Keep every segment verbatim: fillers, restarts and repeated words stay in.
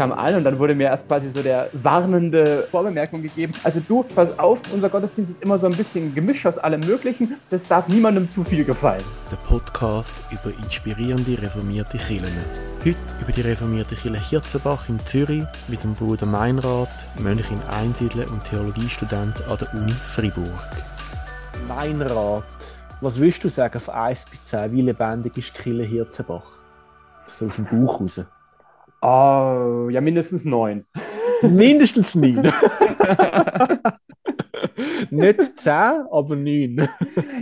kam an und dann wurde mir erst quasi so der warnende Vorbemerkung gegeben. Also du, pass auf, unser Gottesdienst ist immer so ein bisschen Gemisch aus allem Möglichen. Das darf niemandem zu viel gefallen. Der Podcast über inspirierende reformierte Kirchen. Heute über die reformierte Kirche Hirzenbach in Zürich mit dem Bruder Meinrad, Mönch in Einsiedeln und Theologiestudent an der Uni Fribourg. Meinrad, was würdest du sagen auf eins bis zehn, wie lebendig ist die Kirche Hirzenbach? So aus dem Bauch raus. Oh, ja, mindestens neun. Mindestens neun. Nicht zehn, aber neun.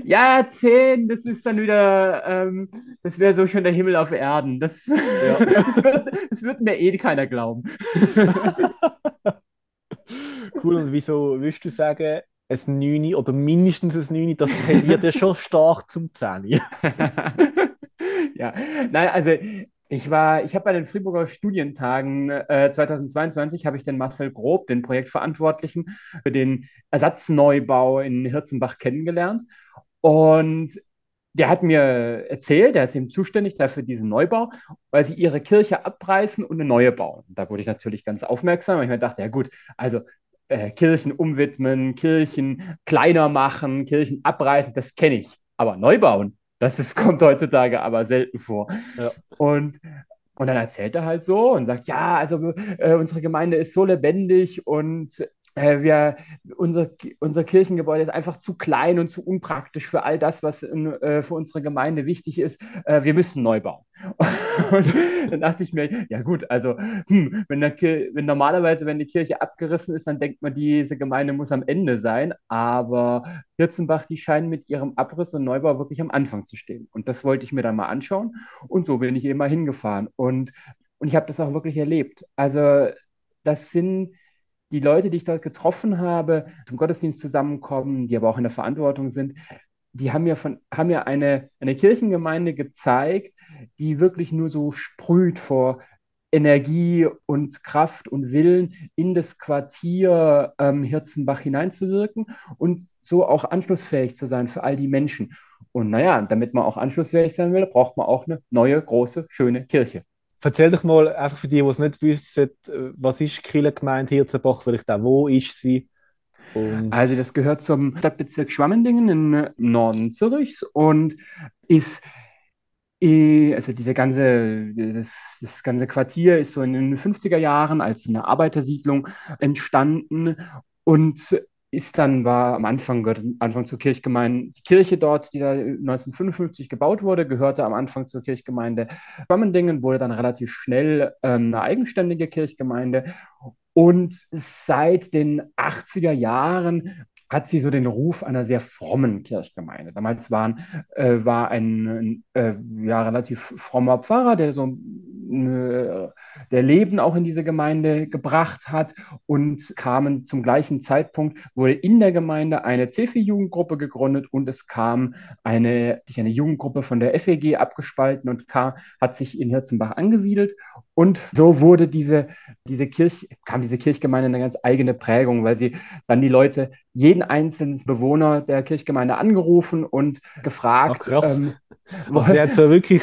Ja, zehn, das ist dann wieder, ähm, das wäre so schon der Himmel auf Erden. Das, ja. das, wird, das wird mir eh keiner glauben. Cool, und wieso würdest du sagen, ein neun oder mindestens ein neun, das tendiert ja schon stark zum zehn. Ja, nein, also ich war, ich habe bei den Fribourger Studientagen äh, zweitausendzweiundzwanzig habe ich den Marcel Grob, den Projektverantwortlichen für den Ersatzneubau in Hirzenbach, kennengelernt. Und der hat mir erzählt, der ist eben zuständig dafür, diesen Neubau, weil sie ihre Kirche abreißen und eine neue bauen. Da wurde ich natürlich ganz aufmerksam, weil ich mir dachte, ja gut, also äh, Kirchen umwidmen, Kirchen kleiner machen, Kirchen abreißen, das kenne ich, aber neu bauen? Das ist, kommt heutzutage aber selten vor. Ja. Und, und dann erzählt er halt so und sagt, ja, also äh, unsere Gemeinde ist so lebendig und äh, wir, unser, unser Kirchengebäude ist einfach zu klein und zu unpraktisch für all das, was in, äh, für unsere Gemeinde wichtig ist. Äh, wir müssen neu bauen. Und dann dachte ich mir, ja gut, also hm, wenn, der, wenn normalerweise, wenn die Kirche abgerissen ist, dann denkt man, diese Gemeinde muss am Ende sein, aber Hirzenbach, die scheinen mit ihrem Abriss und Neubau wirklich am Anfang zu stehen. Und das wollte ich mir dann mal anschauen und so bin ich eben mal hingefahren und, und ich habe das auch wirklich erlebt. Also das sind die Leute, die ich dort getroffen habe, zum Gottesdienst zusammenkommen, die aber auch in der Verantwortung sind, die haben ja, von, haben ja eine, eine Kirchengemeinde gezeigt, die wirklich nur so sprüht vor Energie und Kraft und Willen, in das Quartier ähm, Hirzenbach hineinzuwirken und so auch anschlussfähig zu sein für all die Menschen. Und naja, damit man auch anschlussfähig sein will, braucht man auch eine neue, große, schöne Kirche. Erzähl doch mal, einfach für die, die es nicht wissen, was ist die Kirchengemeinde Hirzenbach, vielleicht auch wo ist sie? Und also das gehört zum Stadtbezirk Schwamendingen im Norden Zürichs und ist, also diese ganze, das, das ganze Quartier ist so in den fünfziger Jahren als eine Arbeitersiedlung entstanden und ist dann, war am Anfang, gehört am Anfang zur Kirchgemeinde, die Kirche dort, die da neunzehnhundertfünfundfünfzig gebaut wurde, gehörte am Anfang zur Kirchgemeinde Bammendingen, wurde dann relativ schnell ähm, eine eigenständige Kirchgemeinde. Und seit den achtziger Jahren hat sie so den Ruf einer sehr frommen Kirchgemeinde. Damals waren, äh, war ein äh, ja, relativ frommer Pfarrer, der, so, äh, der Leben auch in diese Gemeinde gebracht hat und kamen zum gleichen Zeitpunkt, wurde in der Gemeinde eine C F I-Jugendgruppe gegründet und es kam eine, sich eine Jugendgruppe von der F E G abgespalten und kam, hat sich in Hirzenbach angesiedelt. Und so wurde diese, diese Kirche, kam diese Kirchgemeinde in eine ganz eigene Prägung, weil sie dann die Leute, jeden einzelnen Bewohner der Kirchgemeinde angerufen und gefragt. Ach, krass. Ähm, was er so wirklich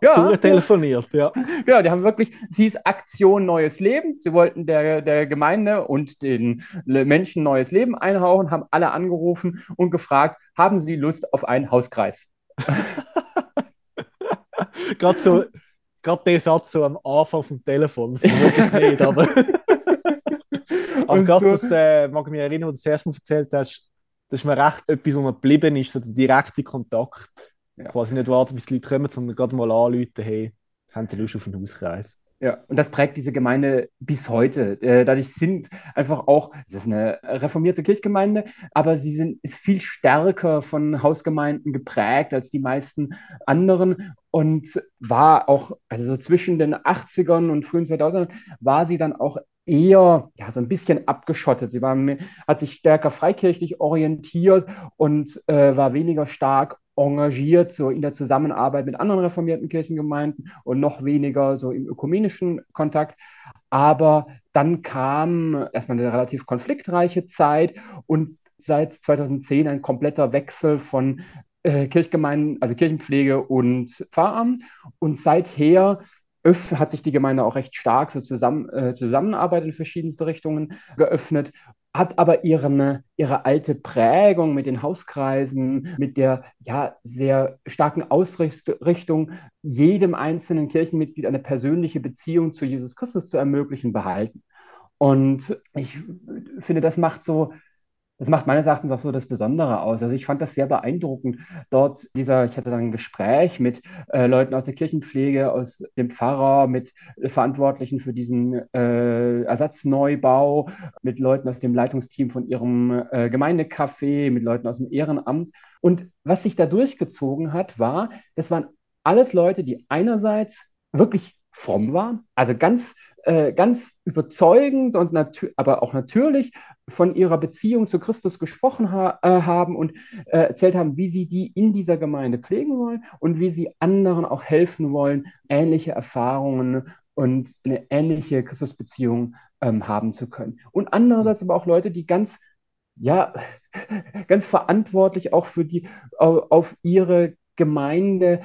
ja, durchtelefoniert. Ja. Genau, die haben wirklich, es hieß Aktion Neues Leben. Sie wollten der, der Gemeinde und den Menschen neues Leben einhauchen, haben alle angerufen und gefragt, haben Sie Lust auf einen Hauskreis? Gerade so. Gerade der Satz so am Anfang vom Telefon, wirklich nicht, aber aber gerade das äh, mag ich mich erinnern, wo du das erste Mal erzählt hast, das ist mir recht etwas, wo mir geblieben ist, so der direkte Kontakt. Ja. Quasi nicht warten, bis die Leute kommen, sondern gerade mal anrufen, hey, haben Sie Lust auf einen Hauskreis? Ja, und das prägt diese Gemeinde bis heute. Äh, dadurch sind einfach auch, es ist eine reformierte Kirchgemeinde, aber sie sind, ist viel stärker von Hausgemeinden geprägt als die meisten anderen und war auch, also so zwischen den achtzigern und frühen zweitausendern, war sie dann auch eher ja, so ein bisschen abgeschottet. Sie war, hat sich stärker freikirchlich orientiert und äh, war weniger stark engagiert so in der Zusammenarbeit mit anderen reformierten Kirchengemeinden und noch weniger so im ökumenischen Kontakt. Aber dann kam erstmal eine relativ konfliktreiche Zeit und seit zweitausendzehn ein kompletter Wechsel von äh, Kirchgemeinden, also Kirchenpflege und Pfarramt. Und seither Öff hat sich die Gemeinde auch recht stark so zusammen, äh, Zusammenarbeit in verschiedenste Richtungen geöffnet, hat aber ihre, ihre alte Prägung mit den Hauskreisen, mit der ja sehr starken Ausrichtung, jedem einzelnen Kirchenmitglied eine persönliche Beziehung zu Jesus Christus zu ermöglichen, behalten. Und ich finde, das macht so, das macht meines Erachtens auch so das Besondere aus. Also ich fand das sehr beeindruckend. Dort dieser, ich hatte dann ein Gespräch mit äh, Leuten aus der Kirchenpflege, aus dem Pfarrer, mit Verantwortlichen für diesen äh, Ersatzneubau, mit Leuten aus dem Leitungsteam von ihrem äh, Gemeindecafé, mit Leuten aus dem Ehrenamt. Und was sich da durchgezogen hat, war, das waren alles Leute, die einerseits wirklich fromm waren, also ganz Äh, ganz überzeugend und natu- aber auch natürlich von ihrer Beziehung zu Christus gesprochen ha- äh, haben und äh, erzählt haben, wie sie die in dieser Gemeinde pflegen wollen und wie sie anderen auch helfen wollen, ähnliche Erfahrungen und eine ähnliche Christusbeziehung ähm, haben zu können. Und andererseits aber auch Leute, die ganz, ja, ganz verantwortlich auch für die, auf ihre Gemeinde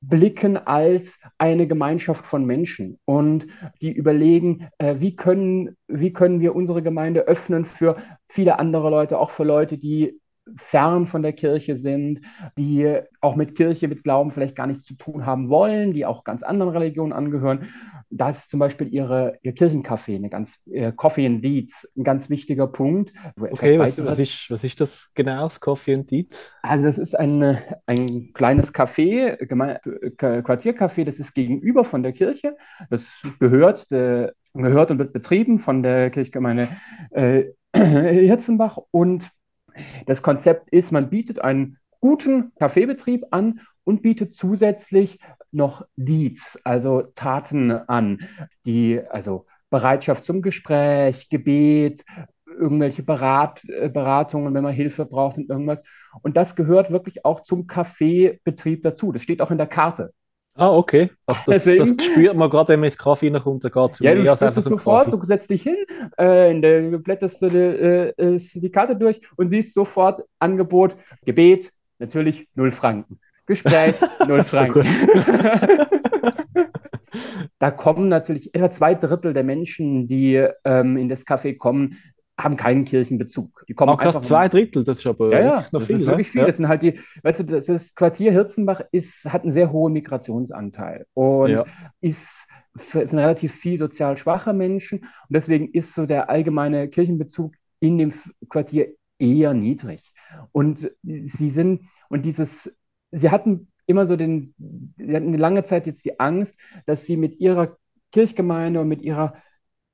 blicken als eine Gemeinschaft von Menschen und die überlegen, äh, wie können, wie können wir unsere Gemeinde öffnen für viele andere Leute, auch für Leute, die fern von der Kirche sind, die auch mit Kirche, mit Glauben vielleicht gar nichts zu tun haben wollen, die auch ganz anderen Religionen angehören. Da ist zum Beispiel ihre, ihr Kirchencafé, eine ganz, äh, Coffee and Deeds, ein ganz wichtiger Punkt. Okay, was, was, ist, was ist das genau, das Coffee and Deeds? Also das ist ein, ein kleines Café, Geme- Quartiercafé, das ist gegenüber von der Kirche. Das gehört, äh, gehört und wird betrieben von der Kirchgemeinde äh, Hirzenbach und das Konzept ist, man bietet einen guten Kaffeebetrieb an und bietet zusätzlich noch Deeds, also Taten an, die also Bereitschaft zum Gespräch, Gebet, irgendwelche Berat, Beratungen, wenn man Hilfe braucht und irgendwas. Und das gehört wirklich auch zum Kaffeebetrieb dazu. Das steht auch in der Karte. Ah, okay. Also das, Deswegen, das spürt man gerade, wenn man ins Kaffee reinkommt. Da geht es ja, du spürst es sofort, Kaffee. Du setzt dich hin, äh, in der, du blätterst äh, äh, die Karte durch und siehst sofort Angebot, Gebet, natürlich null Franken. Gespräch, null Franken. Da kommen natürlich etwa zwei Drittel der Menschen, die ähm, in das Café kommen, haben keinen Kirchenbezug. Die kommen auch einfach krass, zwei Drittel, das ist aber ja, ja, noch das viel. Ist wirklich viel. Ja. Das sind halt die, weißt du, das, das Quartier Hirzenbach ist, hat einen sehr hohen Migrationsanteil und ja. ist, es sind relativ viel sozial schwache Menschen und deswegen ist so der allgemeine Kirchenbezug in dem Quartier eher niedrig. Und sie sind, und dieses, sie hatten immer so den, sie hatten lange Zeit jetzt die Angst, dass sie mit ihrer Kirchgemeinde und mit ihrer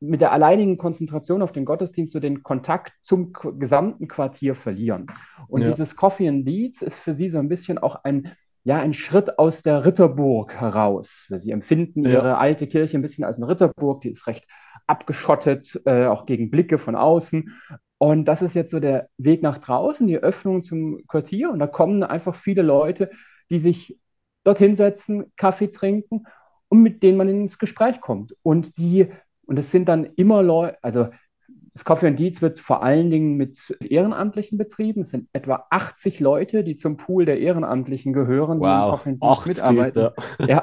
mit der alleinigen Konzentration auf den Gottesdienst so den Kontakt zum k- gesamten Quartier verlieren. Und ja. dieses Coffee and Deeds ist für sie so ein bisschen auch ein, ja, ein Schritt aus der Ritterburg heraus. Sie empfinden ja. ihre alte Kirche ein bisschen als eine Ritterburg, die ist recht abgeschottet, äh, auch gegen Blicke von außen. Und das ist jetzt so der Weg nach draußen, die Öffnung zum Quartier. Und da kommen einfach viele Leute, die sich dort hinsetzen, Kaffee trinken und mit denen man ins Gespräch kommt. Und die Und es sind dann immer Leute, also das Coffee and Deeds wird vor allen Dingen mit Ehrenamtlichen betrieben. Es sind etwa achtzig Leute, die zum Pool der Ehrenamtlichen gehören, wow, die im Coffee and Deeds mitarbeiten. Ja.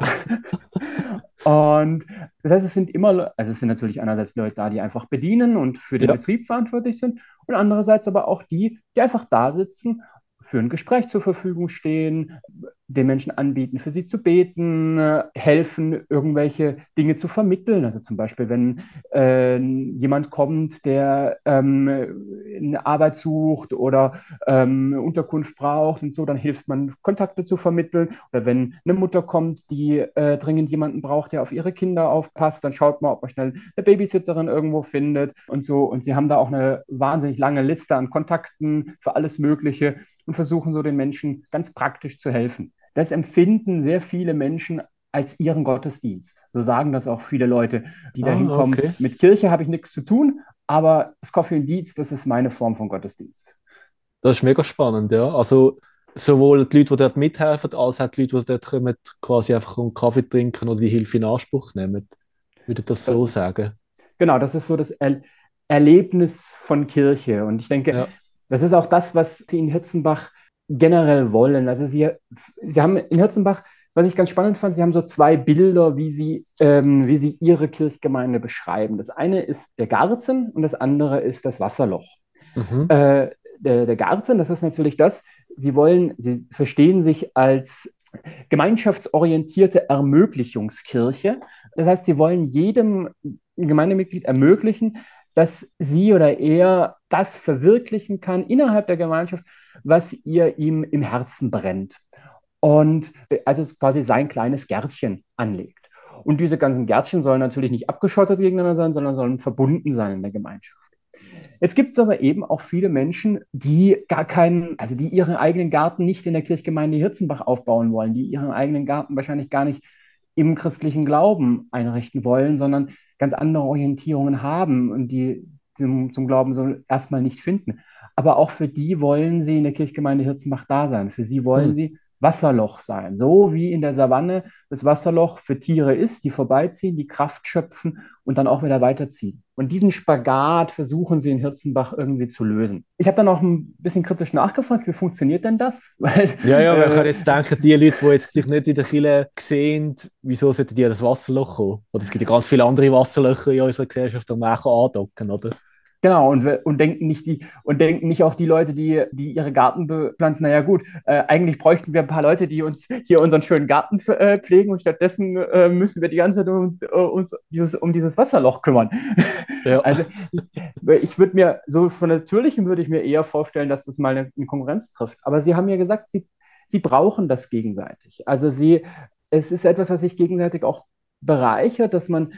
Und das heißt, es sind immer, also es sind natürlich einerseits Leute da, die einfach bedienen und für den ja. Betrieb verantwortlich sind und andererseits aber auch die, die einfach da sitzen, für ein Gespräch zur Verfügung stehen, den Menschen anbieten, für sie zu beten, helfen, irgendwelche Dinge zu vermitteln. Also zum Beispiel, wenn äh, jemand kommt, der ähm, eine Arbeit sucht oder ähm, Unterkunft braucht und so, dann hilft man, Kontakte zu vermitteln. Oder wenn eine Mutter kommt, die äh, dringend jemanden braucht, der auf ihre Kinder aufpasst, dann schaut man, ob man schnell eine Babysitterin irgendwo findet und so. Und sie haben da auch eine wahnsinnig lange Liste an Kontakten für alles Mögliche und versuchen so den Menschen ganz praktisch zu helfen. Das empfinden sehr viele Menschen als ihren Gottesdienst. So sagen das auch viele Leute, die ah, da hinkommen. Okay. Mit Kirche habe ich nichts zu tun, aber das Coffee and Deeds, das ist meine Form von Gottesdienst. Das ist mega spannend, ja. Also sowohl die Leute, die dort mithelfen, als auch die Leute, die dort kommen, quasi einfach einen Kaffee trinken oder die Hilfe in Anspruch nehmen. Würde das so sagen? Genau, das ist so das er- Erlebnis von Kirche. Und ich denke, ja. das ist auch das, was sie in Hirzenbach generell wollen. Also sie, sie haben in Hirzenbach Was ich ganz spannend fand, sie haben so zwei Bilder, wie sie, ähm, wie sie ihre Kirchgemeinde beschreiben. Das eine ist der Garzen und das andere ist das Wasserloch. Mhm. Äh, der, der Garzen, das ist natürlich das, sie wollen, sie verstehen sich als gemeinschaftsorientierte Ermöglichungskirche. Das heißt, sie wollen jedem Gemeindemitglied ermöglichen, dass sie oder er das verwirklichen kann innerhalb der Gemeinschaft, was ihr ihm im Herzen brennt. Und also quasi sein kleines Gärtchen anlegt. Und diese ganzen Gärtchen sollen natürlich nicht abgeschottet gegeneinander sein, sondern sollen verbunden sein in der Gemeinschaft. Jetzt gibt es aber eben auch viele Menschen, die gar keinen, also die ihren eigenen Garten nicht in der Kirchgemeinde Hirzenbach aufbauen wollen, die ihren eigenen Garten wahrscheinlich gar nicht im christlichen Glauben einrichten wollen, sondern ganz andere Orientierungen haben und die zum, zum Glauben so erstmal nicht finden. Aber auch für die wollen sie in der Kirchgemeinde Hirzenbach da sein. Für sie wollen hm. sie Wasserloch sein. So wie in der Savanne das Wasserloch für Tiere ist, die vorbeiziehen, die Kraft schöpfen und dann auch wieder weiterziehen. Und diesen Spagat versuchen sie in Hirzenbach irgendwie zu lösen. Ich habe dann auch ein bisschen kritisch nachgefragt, wie funktioniert denn das? Weil, ja, ja, weil ich kann jetzt denken, die Leute, die jetzt sich nicht in der Kirche sehen, wieso sollten die an das Wasserloch kommen? Oder es gibt ja ganz viele andere Wasserlöcher in unserer Gesellschaft, die man auch andocken, oder? Genau, und, und, denken nicht die, und denken nicht auch die Leute, die, die ihre Garten bepflanzen, naja gut, äh, eigentlich bräuchten wir ein paar Leute, die uns hier unseren schönen Garten äh, pflegen und stattdessen äh, müssen wir die ganze Zeit um, uns dieses, um dieses Wasserloch kümmern. Ja. Also ich, ich würde mir, so von Natürlichem würde ich mir eher vorstellen, dass das mal eine, eine Konkurrenz trifft. Aber Sie haben ja gesagt, Sie, Sie brauchen das gegenseitig. Also Sie, es ist etwas, was sich gegenseitig auch bereichert, dass man,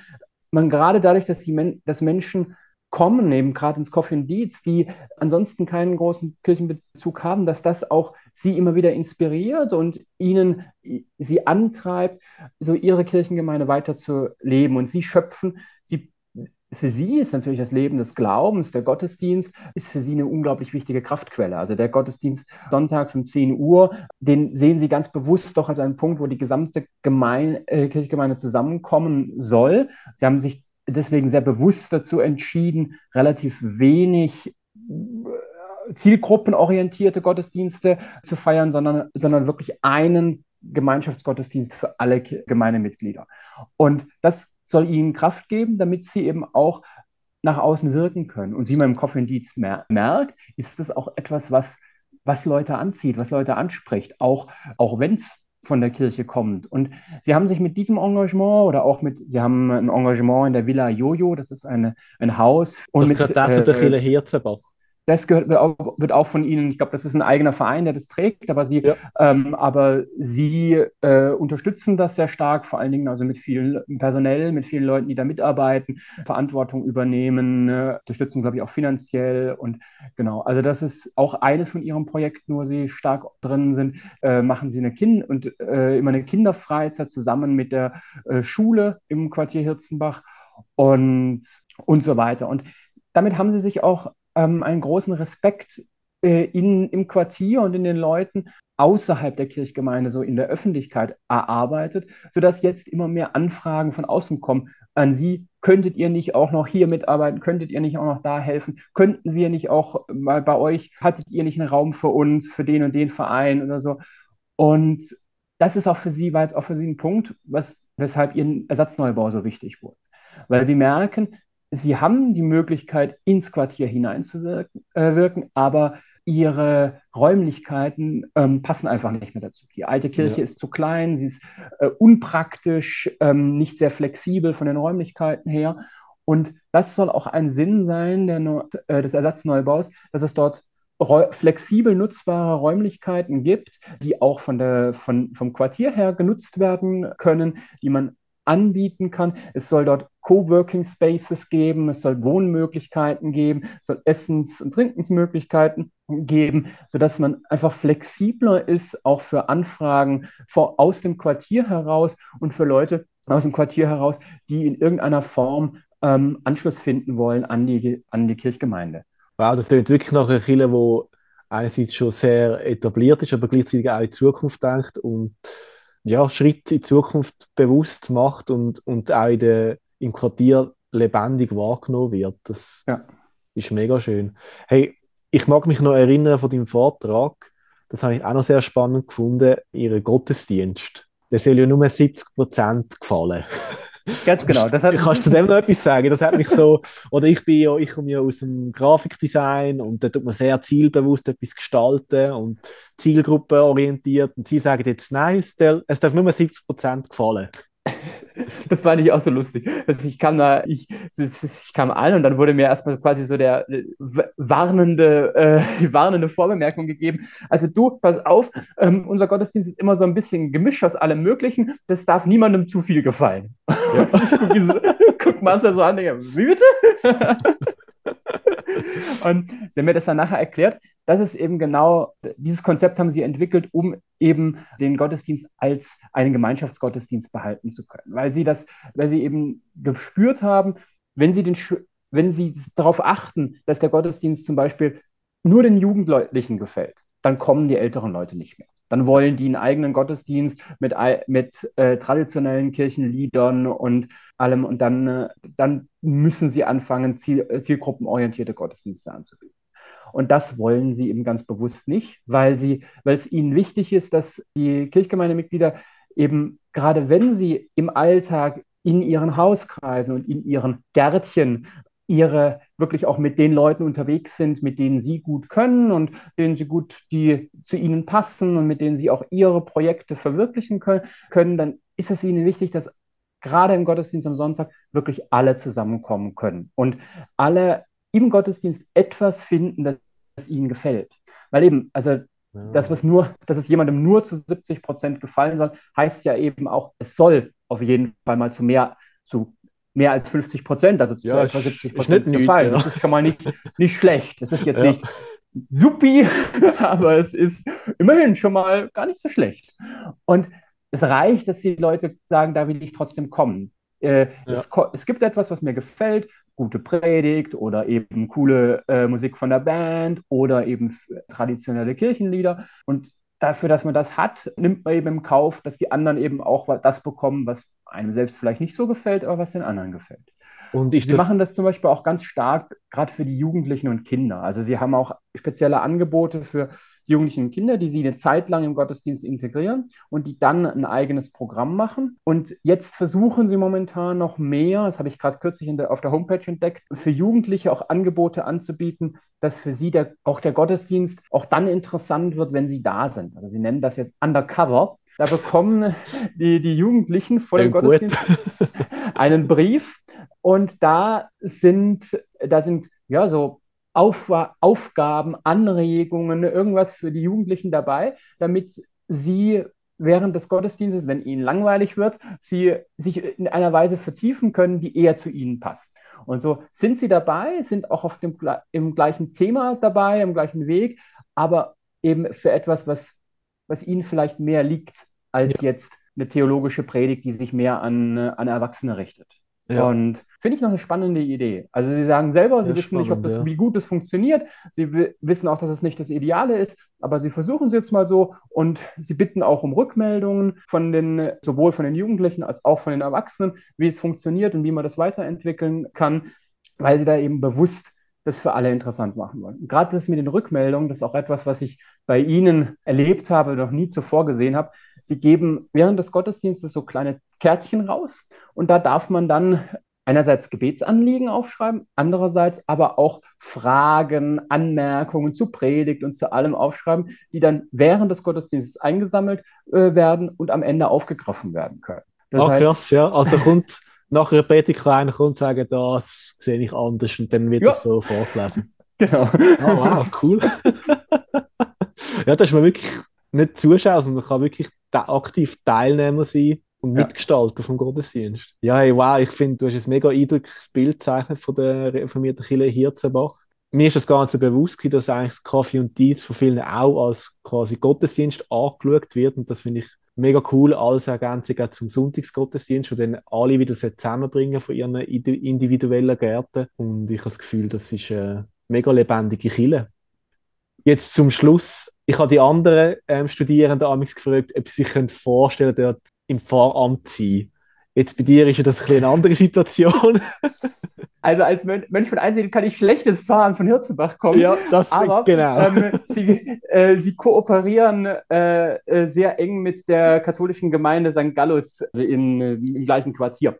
man gerade dadurch, dass, die Men- dass Menschen... kommen, eben gerade ins Coffee and Deeds, die ansonsten keinen großen Kirchenbezug haben, dass das auch sie immer wieder inspiriert und ihnen sie antreibt, so ihre Kirchengemeinde weiter zu leben. Und sie schöpfen, sie, für sie ist natürlich das Leben des Glaubens, der Gottesdienst, ist für sie eine unglaublich wichtige Kraftquelle. Also der Gottesdienst sonntags um zehn Uhr, den sehen sie ganz bewusst doch als einen Punkt, wo die gesamte Gemeinde, äh, Kirchengemeinde zusammenkommen soll. Sie haben sich deswegen sehr bewusst dazu entschieden, relativ wenig zielgruppenorientierte Gottesdienste zu feiern, sondern, sondern wirklich einen Gemeinschaftsgottesdienst für alle Gemeindemitglieder. Und das soll ihnen Kraft geben, damit sie eben auch nach außen wirken können. Und wie man im Coffee and Deeds mer- merkt, ist das auch etwas, was, was Leute anzieht, was Leute anspricht, auch, auch wenn es von der Kirche kommt. Und sie haben sich mit diesem Engagement oder auch mit, sie haben ein Engagement in der Villa Jojo, das ist eine, ein Haus. Und das gehört dazu äh, der Kirche Hirzenbach. Das gehört, wird, auch, wird auch von Ihnen, ich glaube, das ist ein eigener Verein, der das trägt, aber Sie, ja. ähm, aber Sie äh, unterstützen das sehr stark, vor allen Dingen also mit vielen Personell, mit vielen Leuten, die da mitarbeiten, Verantwortung übernehmen, äh, unterstützen, glaube ich, auch finanziell und genau, also das ist auch eines von Ihrem Projekt, nur Sie stark drin sind, äh, machen Sie eine Kind- und äh, immer eine Kinderfreizeit zusammen mit der äh, Schule im Quartier Hirzenbach und, und so weiter. Und damit haben Sie sich auch einen großen Respekt äh, in, im Quartier und in den Leuten außerhalb der Kirchgemeinde, so in der Öffentlichkeit erarbeitet, sodass jetzt immer mehr Anfragen von außen kommen an Sie. Könntet ihr nicht auch noch hier mitarbeiten? Könntet ihr nicht auch noch da helfen? Könnten wir nicht auch mal bei euch? Hattet ihr nicht einen Raum für uns, für den und den Verein oder so? Und das ist auch für Sie, war jetzt auch für Sie ein Punkt, was, weshalb Ihren Ersatzneubau so wichtig wurde. Weil Sie merken, Sie haben die Möglichkeit, ins Quartier hineinzuwirken, äh, wirken, aber Ihre Räumlichkeiten ähm, passen einfach nicht mehr dazu. Die alte Kirche ja. ist zu klein, sie ist äh, unpraktisch, ähm, nicht sehr flexibel von den Räumlichkeiten her. Und das soll auch ein Sinn sein der Neu- äh, des Ersatzneubaus, dass es dort räu- flexibel nutzbare Räumlichkeiten gibt, die auch von der, von, vom Quartier her genutzt werden können, die man anbieten kann. Es soll dort Coworking Spaces geben, es soll Wohnmöglichkeiten geben, es soll Essens- und Trinkensmöglichkeiten geben, sodass man einfach flexibler ist, auch für Anfragen vor, aus dem Quartier heraus und für Leute aus dem Quartier heraus, die in irgendeiner Form ähm, Anschluss finden wollen an die, an die Kirchgemeinde. Wow, das klingt wirklich nach einer Kirche, die einerseits schon sehr etabliert ist, aber gleichzeitig auch in Zukunft denkt und ja, Schritt in Zukunft bewusst macht und, und auch in der, im Quartier lebendig wahrgenommen wird. Das ja. ist mega schön. Hey, ich mag mich noch erinnern von deinem Vortrag, das habe ich auch noch sehr spannend gefunden, Ihren Gottesdienst. dann soll ja nur siebzig Prozent gefallen. Ganz genau. Das hat Kannst du zu dem noch etwas sagen? Das hat mich so, oder ich bin ja, ich komme ja aus dem Grafikdesign und da tut man sehr zielbewusst etwas gestalten und zielgruppenorientiert und sie sagen jetzt, nein, es darf nur siebzig Prozent gefallen. Das fand ich auch so lustig. Also ich kam da, ich, ich kam an und dann wurde mir erstmal quasi so der warnende, äh, die warnende Vorbemerkung gegeben. Also du, pass auf, ähm, unser Gottesdienst ist immer so ein bisschen gemischt aus allem Möglichen. Das darf niemandem zu viel gefallen. Ja. Ich guck, guck Marcel so an, denke, wie bitte? Und sie haben mir das dann nachher erklärt, dass es eben genau dieses Konzept haben sie entwickelt, um eben den Gottesdienst als einen Gemeinschaftsgottesdienst behalten zu können, weil sie das, weil sie eben gespürt haben, wenn sie den, wenn sie darauf achten, dass der Gottesdienst zum Beispiel nur den Jugendlichen gefällt, dann kommen die älteren Leute nicht mehr. Dann wollen die einen eigenen Gottesdienst mit, mit äh, traditionellen Kirchenliedern und allem. Und dann, äh, dann müssen sie anfangen, ziel, zielgruppenorientierte Gottesdienste anzubieten. Und das wollen sie eben ganz bewusst nicht, weil sie, weil es ihnen wichtig ist, dass die Kirchgemeindemitglieder eben, gerade wenn sie im Alltag in ihren Hauskreisen und in ihren Gärtchen ihre wirklich auch mit den Leuten unterwegs sind, mit denen sie gut können und denen sie gut, die zu ihnen passen und mit denen sie auch ihre Projekte verwirklichen können, können, dann ist es ihnen wichtig, dass gerade im Gottesdienst am Sonntag wirklich alle zusammenkommen können und alle im Gottesdienst etwas finden, das ihnen gefällt. Weil eben, also ja. das, was nur, dass es jemandem nur zu siebzig Prozent gefallen soll, heißt ja eben auch, es soll auf jeden Fall mal zu mehr zu mehr als fünfzig Prozent, also zu ja, etwa siebzig Prozent gefallen. Nicht, ja. Das ist schon mal nicht, nicht schlecht. Das ist jetzt ja. nicht supi, aber es ist immerhin schon mal gar nicht so schlecht. Und es reicht, dass die Leute sagen, da will ich trotzdem kommen. Äh, ja. es, es gibt etwas, was mir gefällt, gute Predigt oder eben coole äh, Musik von der Band oder eben traditionelle Kirchenlieder. Und dafür, dass man das hat, nimmt man eben im Kauf, dass die anderen eben auch das bekommen, was einem selbst vielleicht nicht so gefällt, aber was den anderen gefällt. Und ich sie das machen das zum Beispiel auch ganz stark, gerade für die Jugendlichen und Kinder. Also sie haben auch spezielle Angebote für Jugendliche und Kinder, die sie eine Zeit lang im Gottesdienst integrieren und die dann ein eigenes Programm machen. Und jetzt versuchen sie momentan noch mehr, das habe ich gerade kürzlich in der, auf der Homepage entdeckt, für Jugendliche auch Angebote anzubieten, dass für sie der, auch der Gottesdienst auch dann interessant wird, wenn sie da sind. Also sie nennen das jetzt Undercover. Da bekommen die, die Jugendlichen vor dem Gottesdienst einen Brief und da sind, da sind ja so Auf, Aufgaben, Anregungen, irgendwas für die Jugendlichen dabei, damit sie während des Gottesdienstes, wenn ihnen langweilig wird, sie sich in einer Weise vertiefen können, die eher zu ihnen passt. Und so sind sie dabei, sind auch auf dem im gleichen Thema dabei, im gleichen Weg, aber eben für etwas, was was ihnen vielleicht mehr liegt, als ja. jetzt eine theologische Predigt, die sich mehr an, an Erwachsene richtet. Ja. Und finde ich noch eine spannende Idee. Also sie sagen selber, sie ja, wissen spannend, nicht, ob das, ja. wie gut das funktioniert. Sie w- wissen auch, dass es nicht das Ideale ist, aber sie versuchen es jetzt mal so und sie bitten auch um Rückmeldungen von den, sowohl von den Jugendlichen als auch von den Erwachsenen, wie es funktioniert und wie man das weiterentwickeln kann, weil sie da eben bewusst das für alle interessant machen wollen. Gerade das mit den Rückmeldungen, das ist auch etwas, was ich bei Ihnen erlebt habe, noch nie zuvor gesehen habe. Sie geben während des Gottesdienstes so kleine Kärtchen raus und da darf man dann einerseits Gebetsanliegen aufschreiben, andererseits aber auch Fragen, Anmerkungen zu Predigt und zu allem aufschreiben, die dann während des Gottesdienstes eingesammelt äh, werden und am Ende aufgegriffen werden können. Das Ach, heißt, krass, ja. Also da kommt... nach einer Predigt rein kommt und sagen, das sehe ich anders und dann wird ja. das so vorgelesen. Genau. Oh, wow, cool. Ja, das ist man wirklich nicht Zuschauer, sondern man kann wirklich aktiv Teilnehmer sein und ja. Mitgestalter vom Gottesdienst. Ja, hey, wow, ich finde, du hast ein mega eindrückliches Bild gezeichnet von der reformierten Kirche Hirzenbach. Mir ist das Ganze bewusst gewesen, dass eigentlich das Coffee and Deeds von vielen auch als quasi Gottesdienst angeschaut wird und das finde ich mega cool, als Ergänzung auch zum Sonntagsgottesdienst, wo dann alle wieder zusammenbringen von ihren individuellen Gärten. Und ich habe das Gefühl, das ist eine mega lebendige Kirche. Jetzt zum Schluss. Ich habe die anderen ähm, Studierenden amigs gefragt, ob sie sich vorstellen können, dort im Pfarramt zu sein. Jetzt bei dir ist ja das ein bisschen eine andere Situation. Also als Mönch von Einsiedeln kann ich schlechtes Fahren von Hirzenbach kommen. Ja, das aber, genau. Ähm, sie, äh, sie kooperieren äh, äh, sehr eng mit der katholischen Gemeinde Sankt Gallus in, äh, im gleichen Quartier.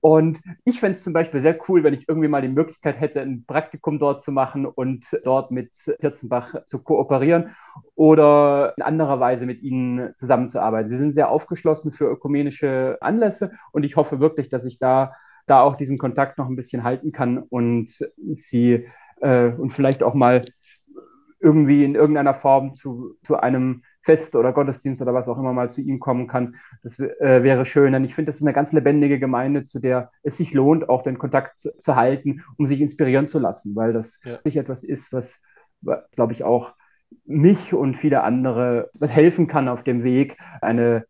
Und ich fände es zum Beispiel sehr cool, wenn ich irgendwie mal die Möglichkeit hätte, ein Praktikum dort zu machen und dort mit Hirzenbach zu kooperieren oder in anderer Weise mit ihnen zusammenzuarbeiten. Sie sind sehr aufgeschlossen für ökumenische Anlässe und ich hoffe wirklich, dass ich da da auch diesen Kontakt noch ein bisschen halten kann und sie äh, und vielleicht auch mal irgendwie in irgendeiner Form zu, zu einem Fest oder Gottesdienst oder was auch immer mal zu ihm kommen kann. Das äh, wäre schön, denn ich finde, das ist eine ganz lebendige Gemeinde, zu der es sich lohnt, auch den Kontakt zu, zu halten, um sich inspirieren zu lassen, weil das ja wirklich etwas ist, was, glaube ich, auch mich und viele andere was helfen kann auf dem Weg, eine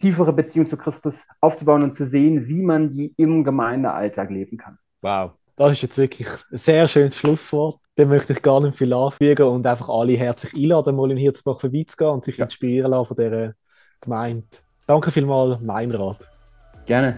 tiefere Beziehung zu Christus aufzubauen und zu sehen, wie man die im Gemeindealltag leben kann. Wow, das ist jetzt wirklich ein sehr schönes Schlusswort. Dem möchte ich gar nicht viel anfügen und einfach alle herzlich einladen, mal in Hirzenbach vorbeizugehen und sich ja. inspirieren lassen von dieser Gemeinde. Danke vielmals, Meinrad. Gerne.